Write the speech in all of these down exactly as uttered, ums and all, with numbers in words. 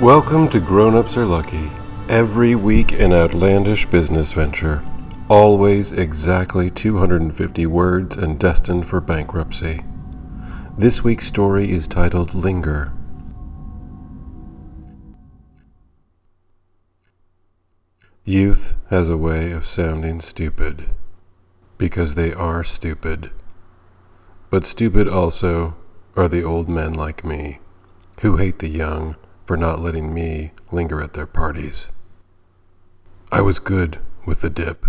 Welcome to Grownups Are Lucky. Every week an outlandish business venture, always exactly two hundred fifty words and destined for bankruptcy. This week's story is titled Linger. Youth has a way of sounding stupid, because they are stupid. But stupid also are the old men like me, who hate the young for not letting me linger at their parties. I was good with the dip.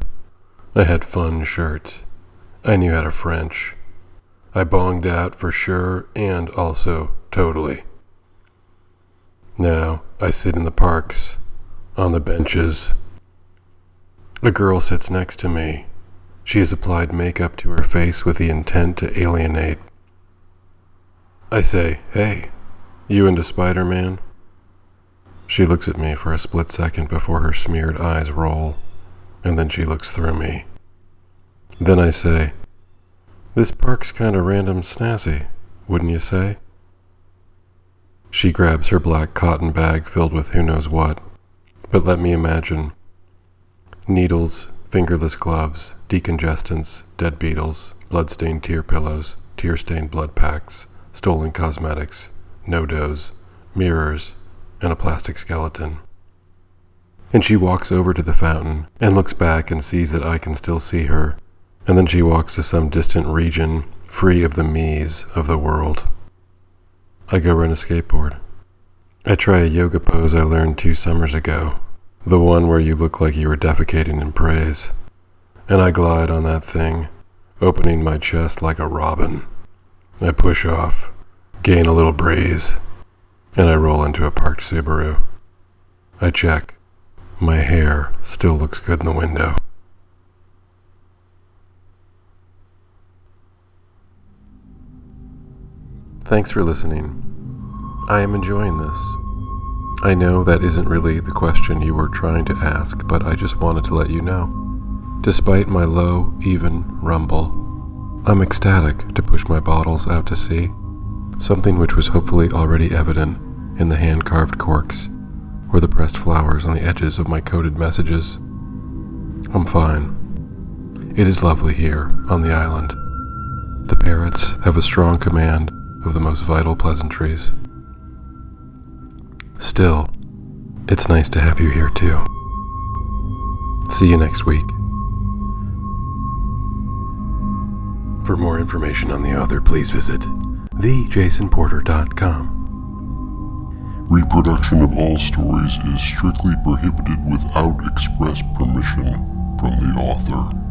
I had fun shirts. I knew how to French. I bonged out for sure and also totally. Now I sit in the parks, on the benches. A girl sits next to me. She has applied makeup to her face with the intent to alienate. I say, "Hey, you into Spider-Man?" She looks at me for a split second before her smeared eyes roll, and then she looks through me. Then I say, "This park's kinda random snazzy, wouldn't you say?" She grabs her black cotton bag filled with who knows what, but let me imagine. Needles, fingerless gloves, decongestants, dead beetles, blood-stained tear pillows, tear-stained blood packs, stolen cosmetics, no-dos, mirrors, and a plastic skeleton. And she walks over to the fountain and looks back and sees that I can still see her, and then she walks to some distant region free of the me's of the world. I go rent a skateboard. I try a yoga pose I learned two summers ago, the one where you look like you were defecating in praise, and I glide on that thing, opening my chest like a robin. I push off, gain a little breeze, and I roll into a parked Subaru. I check. My hair still looks good in the window. Thanks for listening. I am enjoying this. I know that isn't really the question you were trying to ask, but I just wanted to let you know. Despite my low, even rumble, I'm ecstatic to push my bottles out to sea, something which was hopefully already evident in the hand-carved corks or the pressed flowers on the edges of my coded messages. I'm fine. It is lovely here on the island. The parrots have a strong command of the most vital pleasantries. Still, it's nice to have you here too. See you next week. For more information on the author, please visit the jason porter dot com. Reproduction of all stories is strictly prohibited without express permission from the author.